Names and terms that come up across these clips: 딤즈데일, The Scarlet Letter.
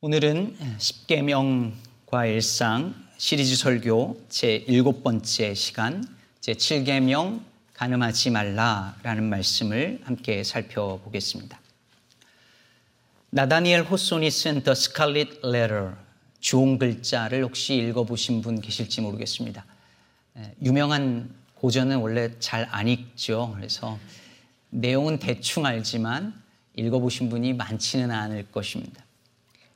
오늘은 십계명과 일상 시리즈 설교 제7번째 시간 제7계명 간음하지 말라라는 말씀을 함께 살펴보겠습니다. 나다니엘 호손이 쓴 The Scarlet Letter, 주홍 글자를 혹시 읽어보신 분 계실지 모르겠습니다. 유명한 고전은 원래 잘 안 읽죠. 그래서 내용은 대충 알지만 읽어보신 분이 많지는 않을 것입니다.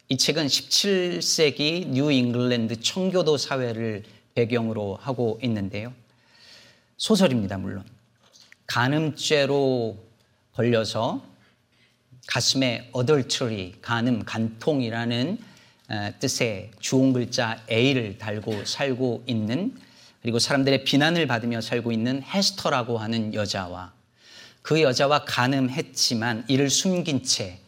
이 책은 17세기 뉴 잉글랜드 청교도 사회를 배경으로 하고 있는데요. 소설입니다, 물론. 간음죄로 걸려서 가슴에 adultery, 간음, 간통이라는 뜻의 주홍 글자 A를 달고 살고 있는, 그리고 사람들의 비난을 받으며 살고 있는 헤스터라고 하는 여자와, 그 여자와 간음했지만 이를 숨긴 채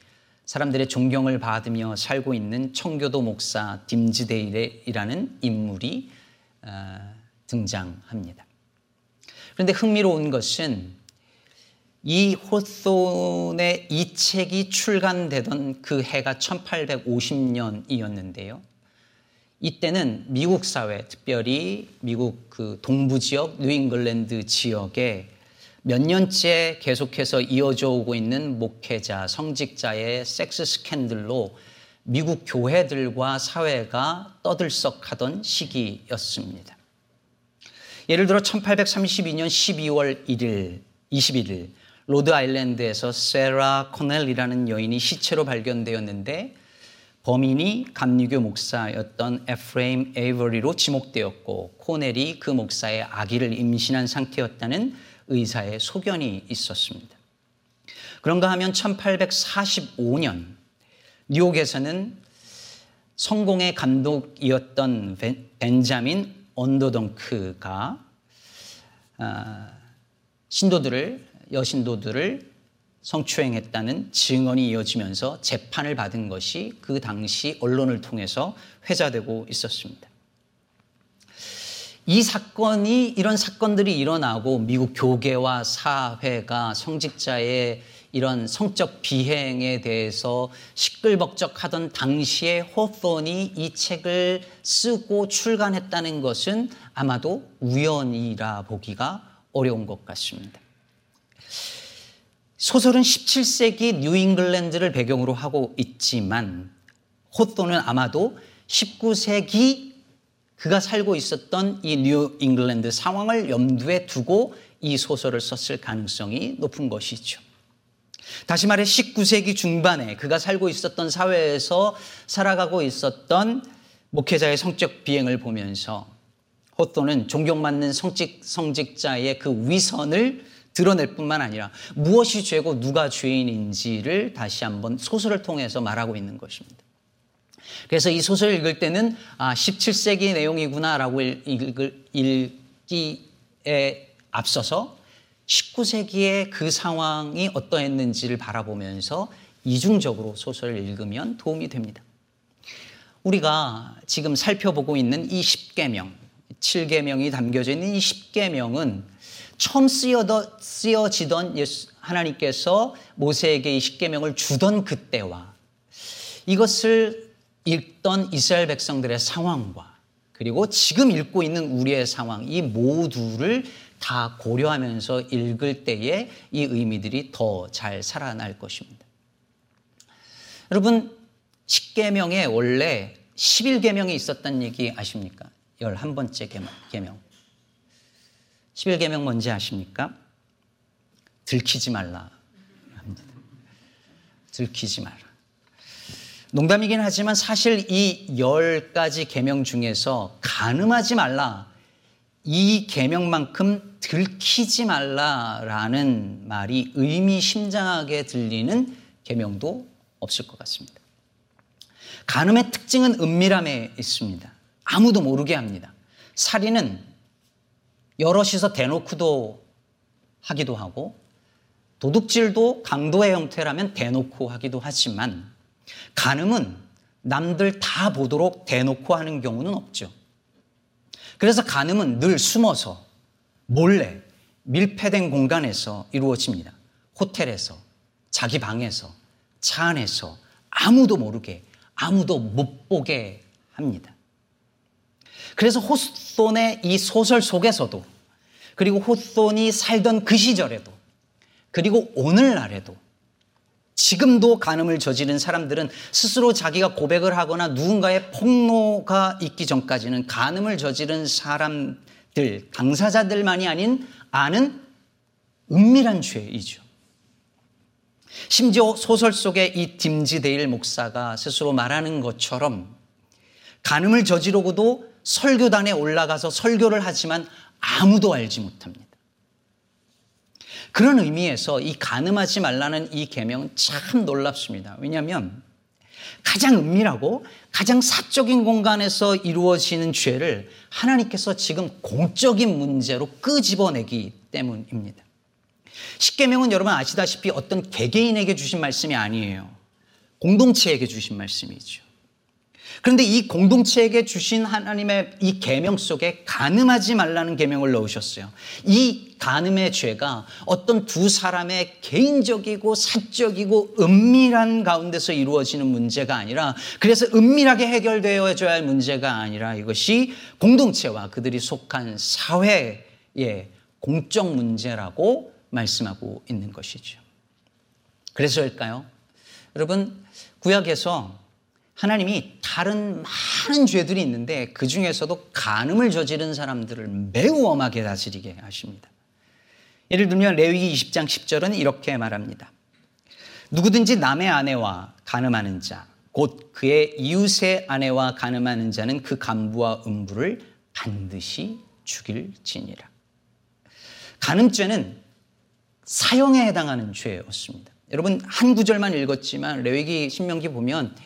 사람들의 존경을 받으며 살고 있는 청교도 목사 딤즈데일이라는 인물이 등장합니다. 그런데 흥미로운 것은 이 호손의 이 책이 출간되던 그 해가 1850년이었는데요. 이때는 미국 사회, 특별히 미국 그 동부 지역, 뉴잉글랜드 지역에 몇 년째 계속해서 이어져 오고 있는 목회자, 성직자의 섹스 스캔들로 미국 교회들과 사회가 떠들썩하던 시기였습니다. 예를 들어 1832년 12월 21일 로드아일랜드에서 세라 코넬이라는 여인이 시체로 발견되었는데, 범인이 감리교 목사였던 에프레임 에이버리로 지목되었고, 코넬이 그 목사의 아기를 임신한 상태였다는 의사의 소견이 있었습니다. 그런가 하면 1845년 뉴욕에서는 성공의 감독이었던 벤자민 언더덩크가 여신도들을 성추행했다는 증언이 이어지면서 재판을 받은 것이 그 당시 언론을 통해서 회자되고 있었습니다. 이런 사건들이 일어나고 미국 교계와 사회가 성직자의 이런 성적 비행에 대해서 시끌벅적하던 당시에 호손이 이 책을 쓰고 출간했다는 것은 아마도 우연이라 보기가 어려운 것 같습니다. 소설은 17세기 뉴잉글랜드를 배경으로 하고 있지만, 호손은 아마도 19세기 그가 살고 있었던 이 뉴 잉글랜드 상황을 염두에 두고 이 소설을 썼을 가능성이 높은 것이죠. 다시 말해 19세기 중반에 그가 살고 있었던 사회에서 살아가고 있었던 목회자의 성적 비행을 보면서 호손은 존경받는 성직자의 그 위선을 드러낼 뿐만 아니라 무엇이 죄고 누가 죄인인지를 다시 한번 소설을 통해서 말하고 있는 것입니다. 그래서 이 소설을 읽을 때는 17세기 내용이구나 라고 읽기에 앞서서 19세기의 그 상황이 어떠했는지를 바라보면서 이중적으로 소설을 읽으면 도움이 됩니다. 우리가 지금 살펴보고 있는 이 10계명, 7계명이 담겨져 있는 이 10계명은 처음 쓰여지던 하나님께서 모세에게 이 10계명을 주던 그때와, 이것을 읽던 이스라엘 백성들의 상황과, 그리고 지금 읽고 있는 우리의 상황, 이 모두를 다 고려하면서 읽을 때에 이 의미들이 더 잘 살아날 것입니다. 여러분, 10계명에 원래 11계명이 있었다는 얘기 아십니까? 11번째 계명. 11계명 뭔지 아십니까? 들키지 말라 합니다. 들키지 말라. 농담이긴 하지만 사실 이 10가지 계명 중에서 간음하지 말라, 이 계명만큼 들키지 말라라는 말이 의미심장하게 들리는 계명도 없을 것 같습니다. 간음의 특징은 은밀함에 있습니다. 아무도 모르게 합니다. 살인은 여럿이서 대놓고도 하기도 하고, 도둑질도 강도의 형태라면 대놓고 하기도 하지만, 간음은 남들 다 보도록 대놓고 하는 경우는 없죠. 그래서 간음은 늘 숨어서, 몰래, 밀폐된 공간에서 이루어집니다. 호텔에서, 자기 방에서, 차 안에서, 아무도 모르게, 아무도 못 보게 합니다. 그래서 호손의 이 소설 속에서도, 그리고 호손이 살던 그 시절에도, 그리고 오늘날에도, 지금도 간음을 저지른 사람들은 스스로 자기가 고백을 하거나 누군가의 폭로가 있기 전까지는 간음을 저지른 사람들, 당사자들만이 아닌 아는 은밀한 죄이죠. 심지어 소설 속의 이 딤즈데일 목사가 스스로 말하는 것처럼 간음을 저지르고도 설교단에 올라가서 설교를 하지만 아무도 알지 못합니다. 그런 의미에서 이 간음하지 말라는 이 계명은 참 놀랍습니다. 왜냐하면 가장 은밀하고 가장 사적인 공간에서 이루어지는 죄를 하나님께서 지금 공적인 문제로 끄집어내기 때문입니다. 십계명은 여러분 아시다시피 어떤 개개인에게 주신 말씀이 아니에요. 공동체에게 주신 말씀이죠. 그런데 이 공동체에게 주신 하나님의 이 계명 속에 간음하지 말라는 계명을 넣으셨어요. 이 간음의 죄가 어떤 두 사람의 개인적이고 사적이고 은밀한 가운데서 이루어지는 문제가 아니라, 그래서 은밀하게 해결되어져야 할 문제가 아니라, 이것이 공동체와 그들이 속한 사회의 공적 문제라고 말씀하고 있는 것이죠. 그래서일까요? 여러분, 구약에서 하나님이 다른 많은 죄들이 있는데 그 중에서도 간음을 저지른 사람들을 매우 엄하게 다스리게 하십니다. 예를 들면 레위기 20장 10절은 이렇게 말합니다. 누구든지 남의 아내와 간음하는 자, 곧 그의 이웃의 아내와 간음하는 자는 그 간부와 음부를 반드시 죽일지니라. 간음죄는 사형에 해당하는 죄였습니다. 여러분, 한 구절만 읽었지만 레위기 신명기 보면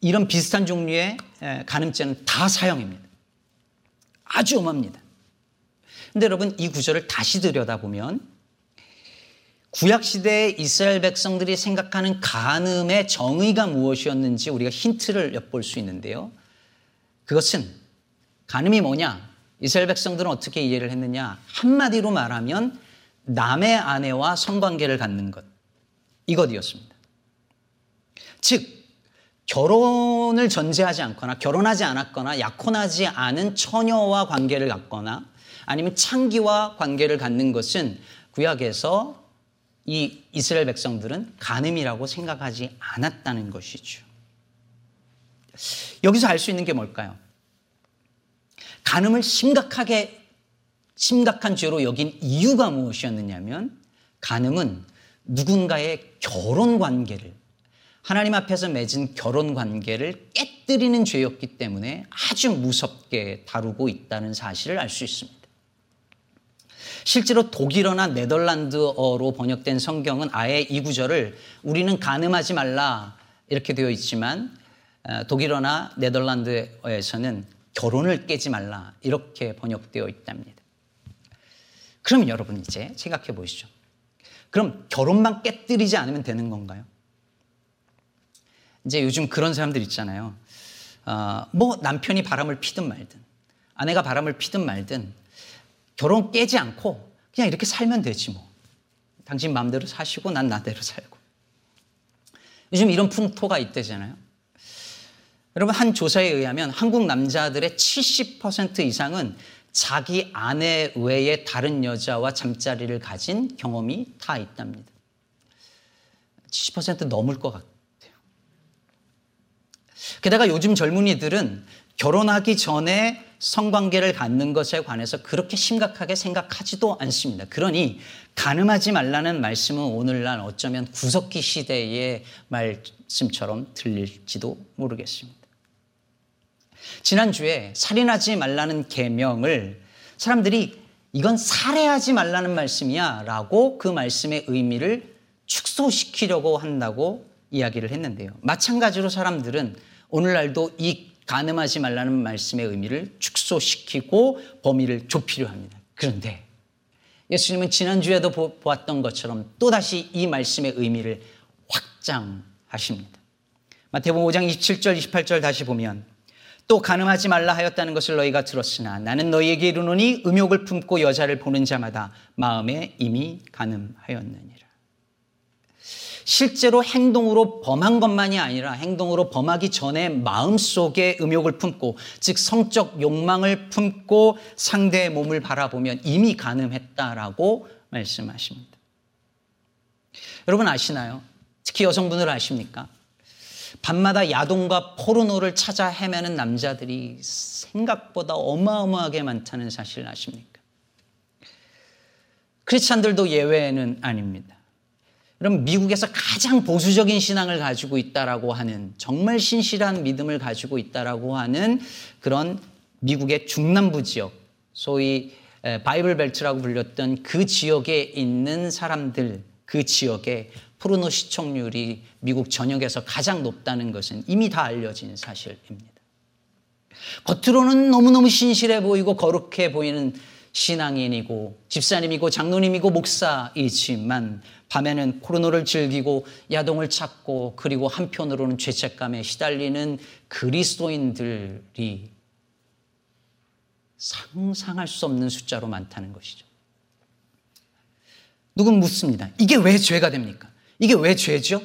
이런 비슷한 종류의 간음죄는 다 사형입니다. 아주 엄합니다. 그런데 여러분, 이 구절을 다시 들여다보면 구약시대의 이스라엘 백성들이 생각하는 간음의 정의가 무엇이었는지 우리가 힌트를 엿볼 수 있는데요. 그것은 간음이 뭐냐, 이스라엘 백성들은 어떻게 이해를 했느냐, 한마디로 말하면 남의 아내와 성관계를 갖는 것, 이것이었습니다. 즉, 결혼을 전제하지 않거나 결혼하지 않았거나 약혼하지 않은 처녀와 관계를 갖거나 아니면 창기와 관계를 갖는 것은 구약에서 이 이스라엘 백성들은 간음이라고 생각하지 않았다는 것이죠. 여기서 알 수 있는 게 뭘까요? 간음을 심각한 죄로 여긴 이유가 무엇이었느냐면, 간음은 누군가의 결혼관계를, 하나님 앞에서 맺은 결혼관계를 깨뜨리는 죄였기 때문에 아주 무섭게 다루고 있다는 사실을 알 수 있습니다. 실제로 독일어나 네덜란드어로 번역된 성경은 아예 이 구절을 우리는 간음하지 말라 이렇게 되어 있지만 독일어나 네덜란드어에서는 결혼을 깨지 말라 이렇게 번역되어 있답니다. 그럼 여러분 이제 생각해 보시죠. 그럼 결혼만 깨뜨리지 않으면 되는 건가요? 이제 요즘 그런 사람들 있잖아요. 뭐 남편이 바람을 피든 말든 아내가 바람을 피든 말든 결혼 깨지 않고 그냥 이렇게 살면 되지 뭐. 당신 마음대로 사시고 난 나대로 살고. 요즘 이런 풍토가 있대잖아요. 여러분, 한 조사에 의하면 한국 남자들의 70% 이상은 자기 아내 외에 다른 여자와 잠자리를 가진 경험이 다 있답니다. 70% 넘을 것 같아요. 게다가 요즘 젊은이들은 결혼하기 전에 성관계를 갖는 것에 관해서 그렇게 심각하게 생각하지도 않습니다. 그러니 간음하지 말라는 말씀은 오늘날 어쩌면 구석기 시대의 말씀처럼 들릴지도 모르겠습니다. 지난주에 살인하지 말라는 계명을 사람들이 이건 살해하지 말라는 말씀이야 라고 그 말씀의 의미를 축소시키려고 한다고 이야기를 했는데요. 마찬가지로 사람들은 오늘날도 이 간음하지 말라는 말씀의 의미를 축소시키고 범위를 좁히려 합니다. 그런데 예수님은 지난주에도 보았던 것처럼 또다시 이 말씀의 의미를 확장하십니다. 마태복음 5장 27절 28절 다시 보면, 또 간음하지 말라 하였다는 것을 너희가 들었으나 나는 너희에게 이르노니 음욕을 품고 여자를 보는 자마다 마음에 이미 간음하였느니라. 실제로 행동으로 범한 것만이 아니라 행동으로 범하기 전에 마음속에 음욕을 품고, 즉 성적 욕망을 품고 상대의 몸을 바라보면 이미 간음했다라고 말씀하십니다. 여러분 아시나요? 특히 여성분들 아십니까? 밤마다 야동과 포르노를 찾아 헤매는 남자들이 생각보다 어마어마하게 많다는 사실 아십니까? 크리스찬들도 예외는 아닙니다. 그럼 미국에서 가장 보수적인 신앙을 가지고 있다라고 하는, 정말 신실한 믿음을 가지고 있다라고 하는 그런 미국의 중남부 지역, 소위 바이블 벨트라고 불렸던 그 지역에 있는 사람들, 그 지역에 포르노 시청률이 미국 전역에서 가장 높다는 것은 이미 다 알려진 사실입니다. 겉으로는 너무너무 신실해 보이고 거룩해 보이는 신앙인이고 집사님이고 장로님이고 목사이지만 밤에는 포르노를 즐기고 야동을 찾고, 그리고 한편으로는 죄책감에 시달리는 그리스도인들이 상상할 수 없는 숫자로 많다는 것이죠. 누군 묻습니다. 이게 왜 죄가 됩니까? 이게 왜 죄죠?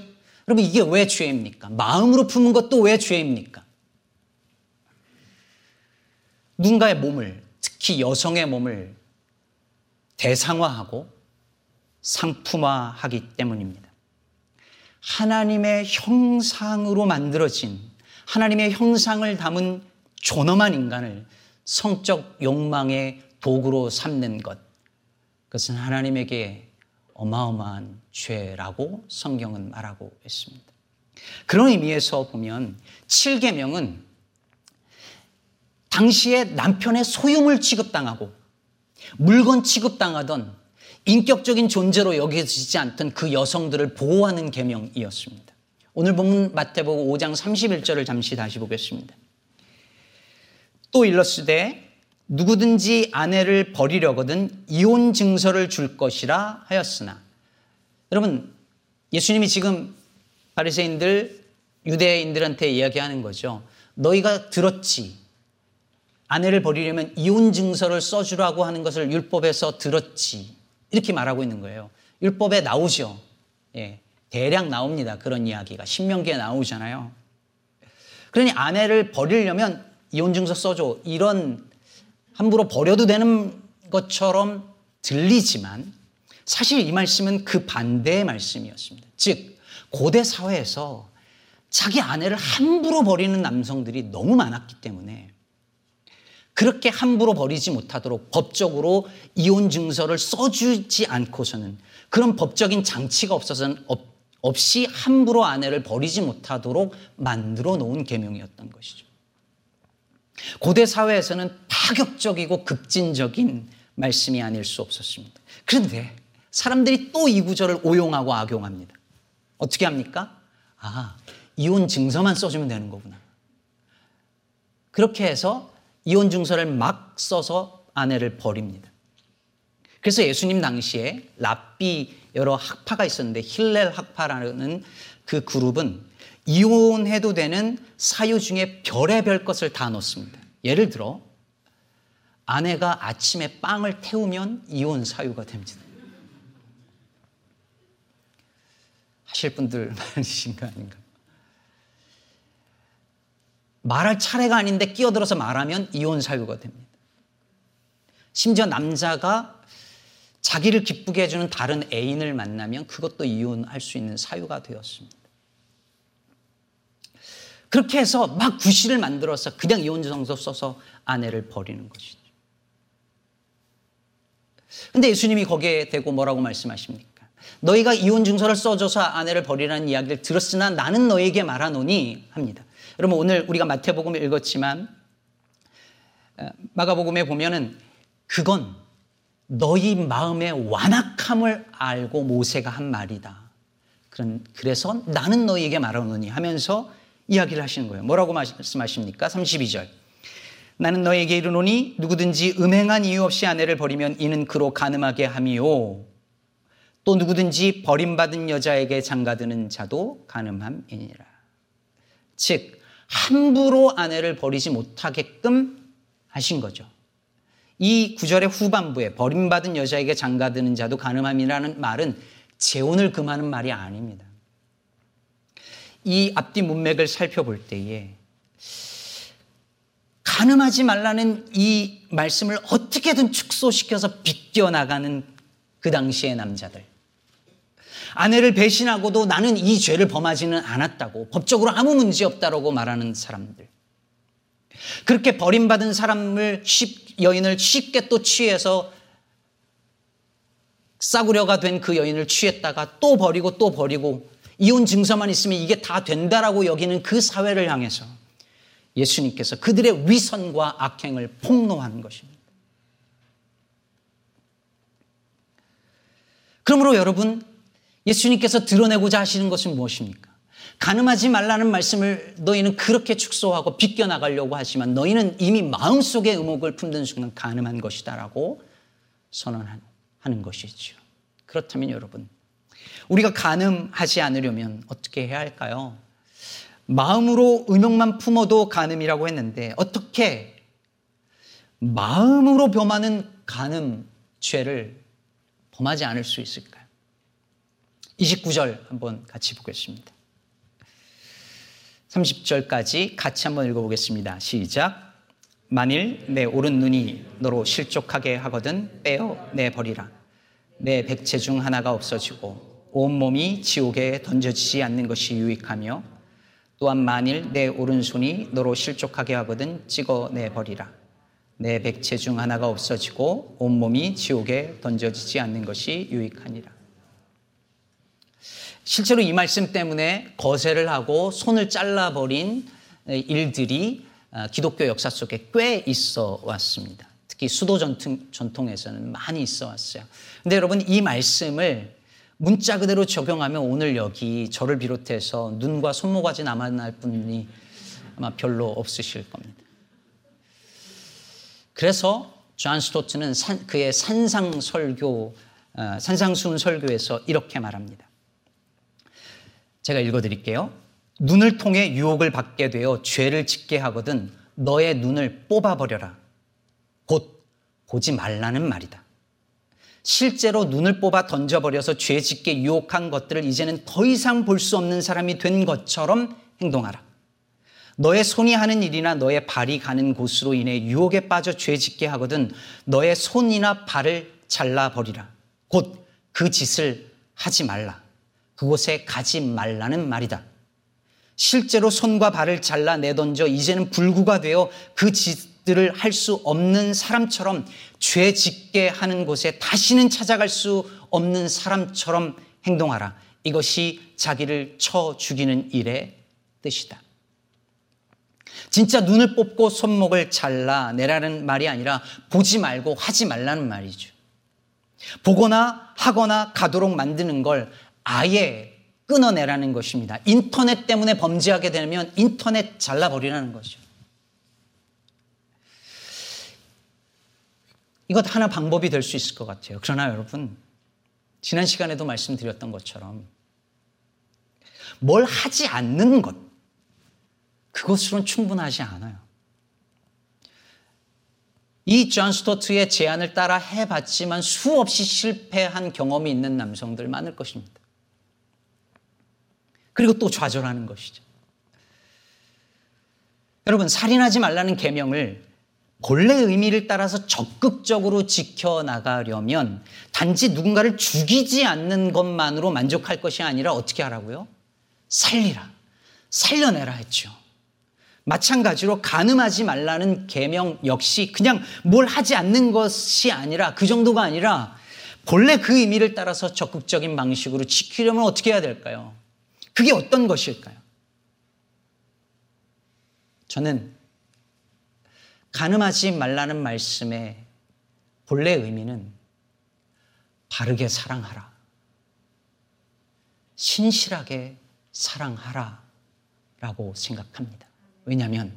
여러분 이게 왜 죄입니까? 마음으로 품은 것도 왜 죄입니까? 누군가의 몸을, 특히 여성의 몸을 대상화하고 상품화하기 때문입니다. 하나님의 형상으로 만들어진, 하나님의 형상을 담은 존엄한 인간을 성적 욕망의 도구로 삼는 것, 그것은 하나님에게 어마어마한 죄라고 성경은 말하고 있습니다. 그런 의미에서 보면 7계명은 당시에 남편의 소유물 취급당하고 물건 취급당하던 인격적인 존재로 여겨지지 않던 그 여성들을 보호하는 계명이었습니다. 오늘 본 마태복음 5장 31절을 잠시 다시 보겠습니다. 또 일렀으되 누구든지 아내를 버리려거든 이혼 증서를 줄 것이라 하였으나. 여러분 예수님이 지금 바리새인들, 유대인들한테 이야기하는 거죠. 너희가 들었지, 아내를 버리려면 이혼 증서를 써주라고 하는 것을 율법에서 들었지, 이렇게 말하고 있는 거예요. 율법에 나오죠. 예, 대략 나옵니다. 그런 이야기가 신명기에 나오잖아요. 그러니 아내를 버리려면 이혼 증서 써줘, 이런 함부로 버려도 되는 것처럼 들리지만 사실 이 말씀은 그 반대의 말씀이었습니다. 즉 고대 사회에서 자기 아내를 함부로 버리는 남성들이 너무 많았기 때문에 그렇게 함부로 버리지 못하도록 법적으로 이혼 증서를 써주지 않고서는, 그런 법적인 장치가 없어서는 없이 함부로 아내를 버리지 못하도록 만들어 놓은 계명이었던 것이죠. 고대 사회에서는 파격적이고 급진적인 말씀이 아닐 수 없었습니다. 그런데 사람들이 또 이 구절을 오용하고 악용합니다. 어떻게 합니까? 아, 이혼 증서만 써주면 되는 거구나. 그렇게 해서 이혼 증서를 막 써서 아내를 버립니다. 그래서 예수님 당시에 랍비 여러 학파가 있었는데 힐렐 학파라는 그 그룹은 이혼해도 되는 사유 중에 별의별 것을 다 넣습니다. 예를 들어 아내가 아침에 빵을 태우면 이혼 사유가 됩니다. 하실 분들 많으신 거 아닌가? 말할 차례가 아닌데 끼어들어서 말하면 이혼 사유가 됩니다. 심지어 남자가 자기를 기쁘게 해주는 다른 애인을 만나면 그것도 이혼할 수 있는 사유가 되었습니다. 그렇게 해서 막 구실을 만들어서 그냥 이혼증서 써서 아내를 버리는 것이죠. 근데 예수님이 거기에 대고 뭐라고 말씀하십니까? 너희가 이혼증서를 써줘서 아내를 버리라는 이야기를 들었으나 나는 너희에게 말하노니 합니다. 여러분 오늘 우리가 마태복음을 읽었지만 마가복음에 보면은 그건 너희 마음의 완악함을 알고 모세가 한 말이다. 그래서 나는 너희에게 말하노니 하면서 이야기를 하시는 거예요. 뭐라고 말씀하십니까? 32절. 나는 너에게 이르노니 누구든지 음행한 이유 없이 아내를 버리면 이는 그로 간음하게 함이요. 또 누구든지 버림받은 여자에게 장가드는 자도 간음함이니라. 즉 함부로 아내를 버리지 못하게끔 하신 거죠. 이 구절의 후반부에 버림받은 여자에게 장가드는 자도 간음함이라는 말은 재혼을 금하는 말이 아닙니다. 이 앞뒤 문맥을 살펴볼 때에 가늠하지 말라는 이 말씀을 어떻게든 축소시켜서 비껴나가는 그 당시의 남자들, 아내를 배신하고도 나는 이 죄를 범하지는 않았다고, 법적으로 아무 문제 없다라고 말하는 사람들, 그렇게 버림받은 사람을 여인을 쉽게 또 취해서 싸구려가 된 그 여인을 취했다가 또 버리고 또 버리고, 이혼 증서만 있으면 이게 다 된다라고 여기는 그 사회를 향해서 예수님께서 그들의 위선과 악행을 폭로하는 것입니다. 그러므로 여러분, 예수님께서 드러내고자 하시는 것은 무엇입니까? 가늠하지 말라는 말씀을 너희는 그렇게 축소하고 비껴나가려고 하지만 너희는 이미 마음속에 의목을 품는 순간 가늠한 것이다라고 선언하는 것이죠. 그렇다면 여러분, 우리가 가늠하지 않으려면 어떻게 해야 할까요? 마음으로 의명만 품어도 가늠이라고 했는데 어떻게 마음으로 범하는 가늠죄를 범하지 않을 수 있을까요? 29절 한번 같이 보겠습니다. 30절까지 같이 한번 읽어보겠습니다. 시작. 만일 내 오른 눈이 너로 실족하게 하거든 빼어 내버리라. 내 백체 중 하나가 없어지고 온몸이 지옥에 던져지지 않는 것이 유익하며, 또한 만일 내 오른손이 너로 실족하게 하거든 찍어내버리라. 내 백체 중 하나가 없어지고 온몸이 지옥에 던져지지 않는 것이 유익하니라. 실제로 이 말씀 때문에 거세를 하고 손을 잘라버린 일들이 기독교 역사 속에 꽤 있어 왔습니다. 특히 수도 전통에서는 많이 있어 왔어요. 근데 여러분, 이 말씀을 문자 그대로 적용하면 오늘 여기 저를 비롯해서 눈과 손모가지 남아날 분이 아마 별로 없으실 겁니다. 그래서 존 스토트는 그의 산상수훈 설교에서 이렇게 말합니다. 제가 읽어드릴게요. 눈을 통해 유혹을 받게 되어 죄를 짓게 하거든 너의 눈을 뽑아버려라. 곧 보지 말라는 말이다. 실제로 눈을 뽑아 던져버려서 죄 짓게 유혹한 것들을 이제는 더 이상 볼 수 없는 사람이 된 것처럼 행동하라. 너의 손이 하는 일이나 너의 발이 가는 곳으로 인해 유혹에 빠져 죄 짓게 하거든 너의 손이나 발을 잘라버리라. 곧 그 짓을 하지 말라. 그곳에 가지 말라는 말이다. 실제로 손과 발을 잘라 내던져 이제는 불구가 되어 그 짓들을 할 수 없는 사람처럼, 죄 짓게 하는 곳에 다시는 찾아갈 수 없는 사람처럼 행동하라. 이것이 자기를 쳐 죽이는 일의 뜻이다. 진짜 눈을 뽑고 손목을 잘라내라는 말이 아니라 보지 말고 하지 말라는 말이죠. 보거나 하거나 가도록 만드는 걸 아예 끊어내라는 것입니다. 인터넷 때문에 범죄하게 되면 인터넷 잘라버리라는 거죠. 이것 하나 방법이 될 수 있을 것 같아요. 그러나 여러분, 지난 시간에도 말씀드렸던 것처럼 뭘 하지 않는 것, 그것으로는 충분하지 않아요. 이 존 스토트의 제안을 따라 해봤지만 수없이 실패한 경험이 있는 남성들 많을 것입니다. 그리고 또 좌절하는 것이죠. 여러분, 살인하지 말라는 계명을 본래 의미를 따라서 적극적으로 지켜나가려면 단지 누군가를 죽이지 않는 것만으로 만족할 것이 아니라 어떻게 하라고요? 살리라, 살려내라 했죠. 마찬가지로 가늠하지 말라는 계명 역시 그냥 뭘 하지 않는 것이 아니라, 그 정도가 아니라 본래 그 의미를 따라서 적극적인 방식으로 지키려면 어떻게 해야 될까요? 그게 어떤 것일까요? 저는 가늠하지 말라는 말씀의 본래 의미는 바르게 사랑하라, 신실하게 사랑하라 라고 생각합니다. 왜냐하면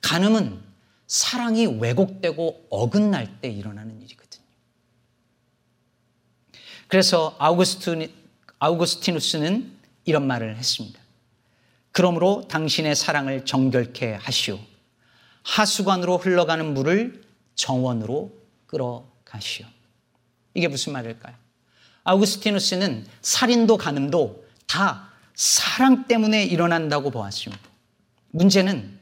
가늠은 사랑이 왜곡되고 어긋날 때 일어나는 일이거든요. 그래서 아우구스티누스는 이런 말을 했습니다. 그러므로 당신의 사랑을 정결케 하시오. 하수관으로 흘러가는 물을 정원으로 끌어가시오. 이게 무슨 말일까요? 아우구스티누스는 살인도 가늠도 다 사랑 때문에 일어난다고 보았습니다. 문제는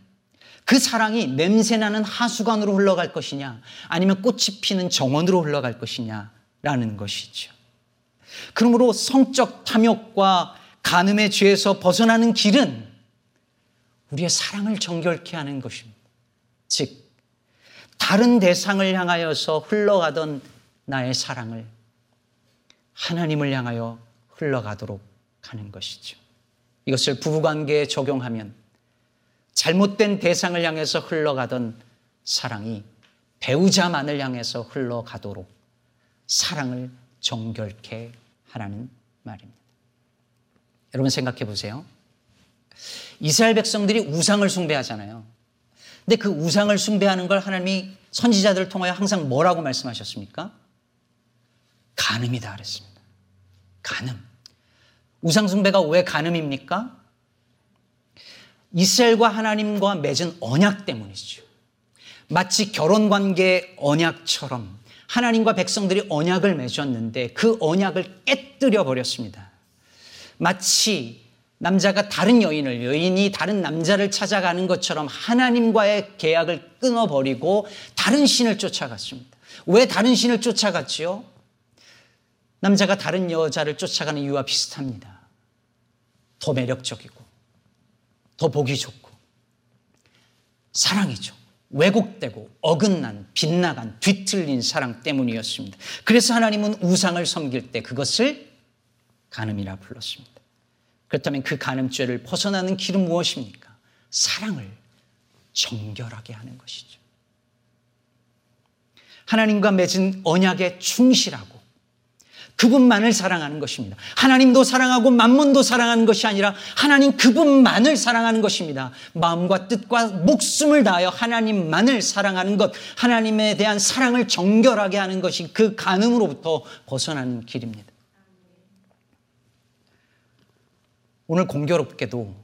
그 사랑이 냄새나는 하수관으로 흘러갈 것이냐 아니면 꽃이 피는 정원으로 흘러갈 것이냐라는 것이죠. 그러므로 성적 탐욕과 간음의 죄에서 벗어나는 길은 우리의 사랑을 정결케 하는 것입니다. 즉 다른 대상을 향하여서 흘러가던 나의 사랑을 하나님을 향하여 흘러가도록 하는 것이죠. 이것을 부부관계에 적용하면 잘못된 대상을 향해서 흘러가던 사랑이 배우자만을 향해서 흘러가도록 사랑을 정결케 하라는 말입니다. 여러분 생각해 보세요. 이스라엘 백성들이 우상을 숭배하잖아요. 근데 그 우상을 숭배하는 걸 하나님이 선지자들을 통하여 항상 뭐라고 말씀하셨습니까? 간음이다 그랬습니다. 간음. 우상 숭배가 왜 간음입니까? 이스라엘과 하나님과 맺은 언약 때문이죠. 마치 결혼관계의 언약처럼 하나님과 백성들이 언약을 맺었는데 그 언약을 깨뜨려 버렸습니다. 마치 남자가 다른 여인을, 여인이 다른 남자를 찾아가는 것처럼 하나님과의 계약을 끊어버리고 다른 신을 쫓아갔습니다. 왜 다른 신을 쫓아갔지요? 남자가 다른 여자를 쫓아가는 이유와 비슷합니다. 더 매력적이고 더 보기 좋고 사랑이죠. 왜곡되고 어긋난, 빗나간, 뒤틀린 사랑 때문이었습니다. 그래서 하나님은 우상을 섬길 때 그것을 간음이라 불렀습니다. 그렇다면 그 간음죄를 벗어나는 길은 무엇입니까? 사랑을 정결하게 하는 것이죠. 하나님과 맺은 언약에 충실하고 그분만을 사랑하는 것입니다. 하나님도 사랑하고 만몬도 사랑하는 것이 아니라 하나님 그분만을 사랑하는 것입니다. 마음과 뜻과 목숨을 다하여 하나님만을 사랑하는 것, 하나님에 대한 사랑을 정결하게 하는 것이 그 간음으로부터 벗어나는 길입니다. 오늘 공교롭게도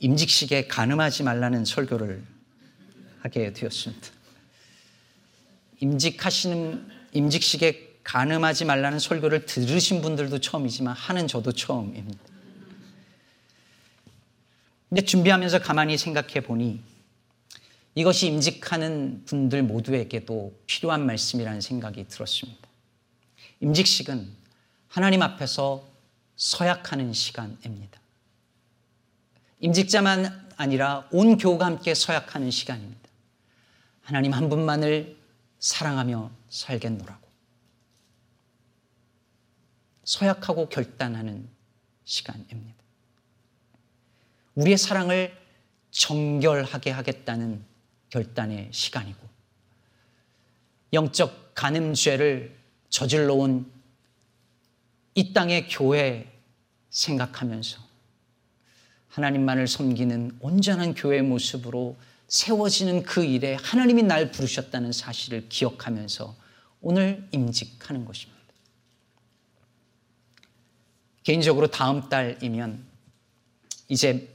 임직식에 간음하지 말라는 설교를 하게 되었습니다. 임직식에 간음하지 말라는 설교를 들으신 분들도 처음이지만 하는 저도 처음입니다. 근데 준비하면서 가만히 생각해 보니 이것이 임직하는 분들 모두에게도 필요한 말씀이라는 생각이 들었습니다. 임직식은 하나님 앞에서 서약하는 시간입니다. 임직자만 아니라 온 교우가 함께 서약하는 시간입니다. 하나님 한 분만을 사랑하며 살겠노라고. 서약하고 결단하는 시간입니다. 우리의 사랑을 정결하게 하겠다는 결단의 시간이고 영적 간음죄를 저질러 온 이 땅의 교회 생각하면서 하나님만을 섬기는 온전한 교회의 모습으로 세워지는 그 일에 하나님이 날 부르셨다는 사실을 기억하면서 오늘 임직하는 것입니다. 개인적으로 다음 달이면 이제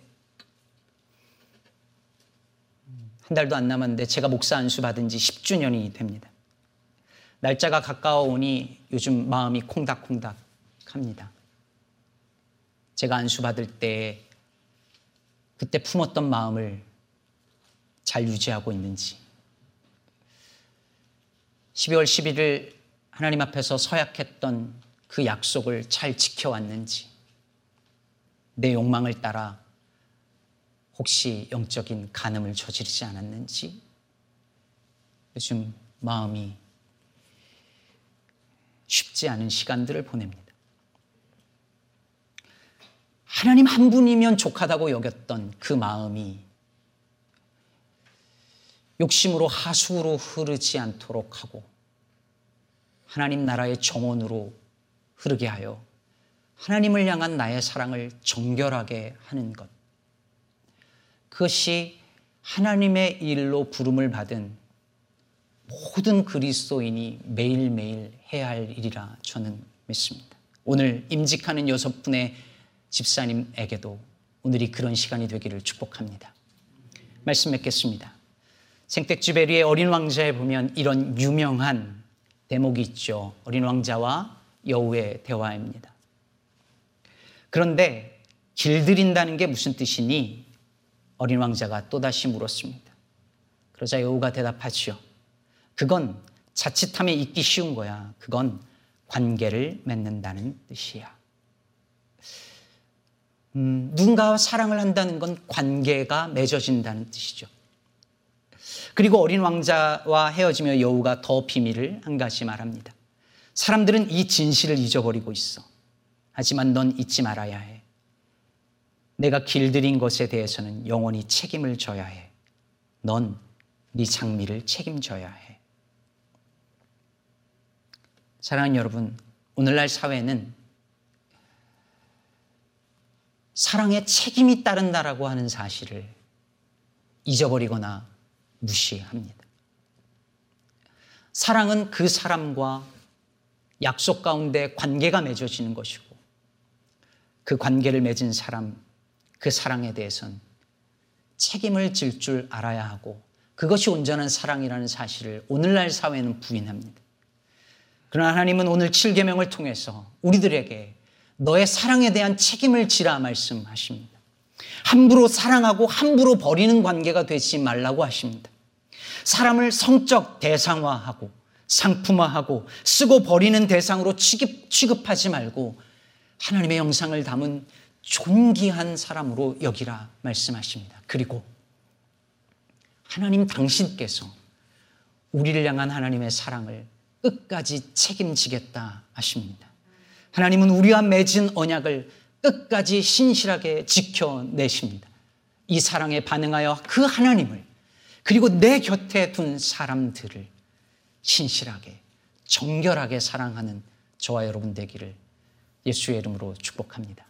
한 달도 안 남았는데 제가 목사 안수 받은 지 10주년이 됩니다. 날짜가 가까워오니 요즘 마음이 콩닥콩닥 합니다. 제가 안수 받을 때 그때 품었던 마음을 잘 유지하고 있는지 12월 11일 하나님 앞에서 서약했던 그 약속을 잘 지켜왔는지 내 욕망을 따라 혹시 영적인 간음을 저지르지 않았는지 요즘 마음이 쉽지 않은 시간들을 보냅니다. 하나님 한 분이면 족하다고 여겼던 그 마음이 욕심으로 하수로 흐르지 않도록 하고 하나님 나라의 정원으로 흐르게 하여 하나님을 향한 나의 사랑을 정결하게 하는 것. 그것이 하나님의 일로 부름을 받은 모든 그리스도인이 매일매일 해야 할 일이라 저는 믿습니다. 오늘 임직하는 6분의 집사님에게도 오늘이 그런 시간이 되기를 축복합니다. 말씀 맺겠습니다. 생텍쥐베리의 어린 왕자에 보면 이런 유명한 대목이 있죠. 어린 왕자와 여우의 대화입니다. 그런데 길들인다는 게 무슨 뜻이니? 어린 왕자가 또다시 물었습니다. 그러자 여우가 대답하지요. 그건 자칫하면 잊기 쉬운 거야. 그건 관계를 맺는다는 뜻이야. 누군가와 사랑을 한다는 건 관계가 맺어진다는 뜻이죠. 그리고 어린 왕자와 헤어지며 여우가 더 비밀을 한 가지 말합니다. 사람들은 이 진실을 잊어버리고 있어. 하지만 넌 잊지 말아야 해. 내가 길들인 것에 대해서는 영원히 책임을 져야 해. 넌 네 장미를 책임져야 해. 사랑하는 여러분, 오늘날 사회는 사랑에 책임이 따른다라고 하는 사실을 잊어버리거나 무시합니다. 사랑은 그 사람과 약속 가운데 관계가 맺어지는 것이고, 그 관계를 맺은 사람, 그 사랑에 대해서는 책임을 질 줄 알아야 하고, 그것이 온전한 사랑이라는 사실을 오늘날 사회는 부인합니다. 그러나 하나님은 오늘 7계명을 통해서 우리들에게 너의 사랑에 대한 책임을 지라 말씀하십니다. 함부로 사랑하고 함부로 버리는 관계가 되지 말라고 하십니다. 사람을 성적 대상화하고 상품화하고 쓰고 버리는 대상으로 취급하지 말고 하나님의 형상을 담은 존귀한 사람으로 여기라 말씀하십니다. 그리고 하나님 당신께서 우리를 향한 하나님의 사랑을 끝까지 책임지겠다 하십니다. 하나님은 우리와 맺은 언약을 끝까지 신실하게 지켜내십니다. 이 사랑에 반응하여 그 하나님을, 그리고 내 곁에 둔 사람들을 신실하게, 정결하게 사랑하는 저와 여러분 되기를 예수의 이름으로 축복합니다.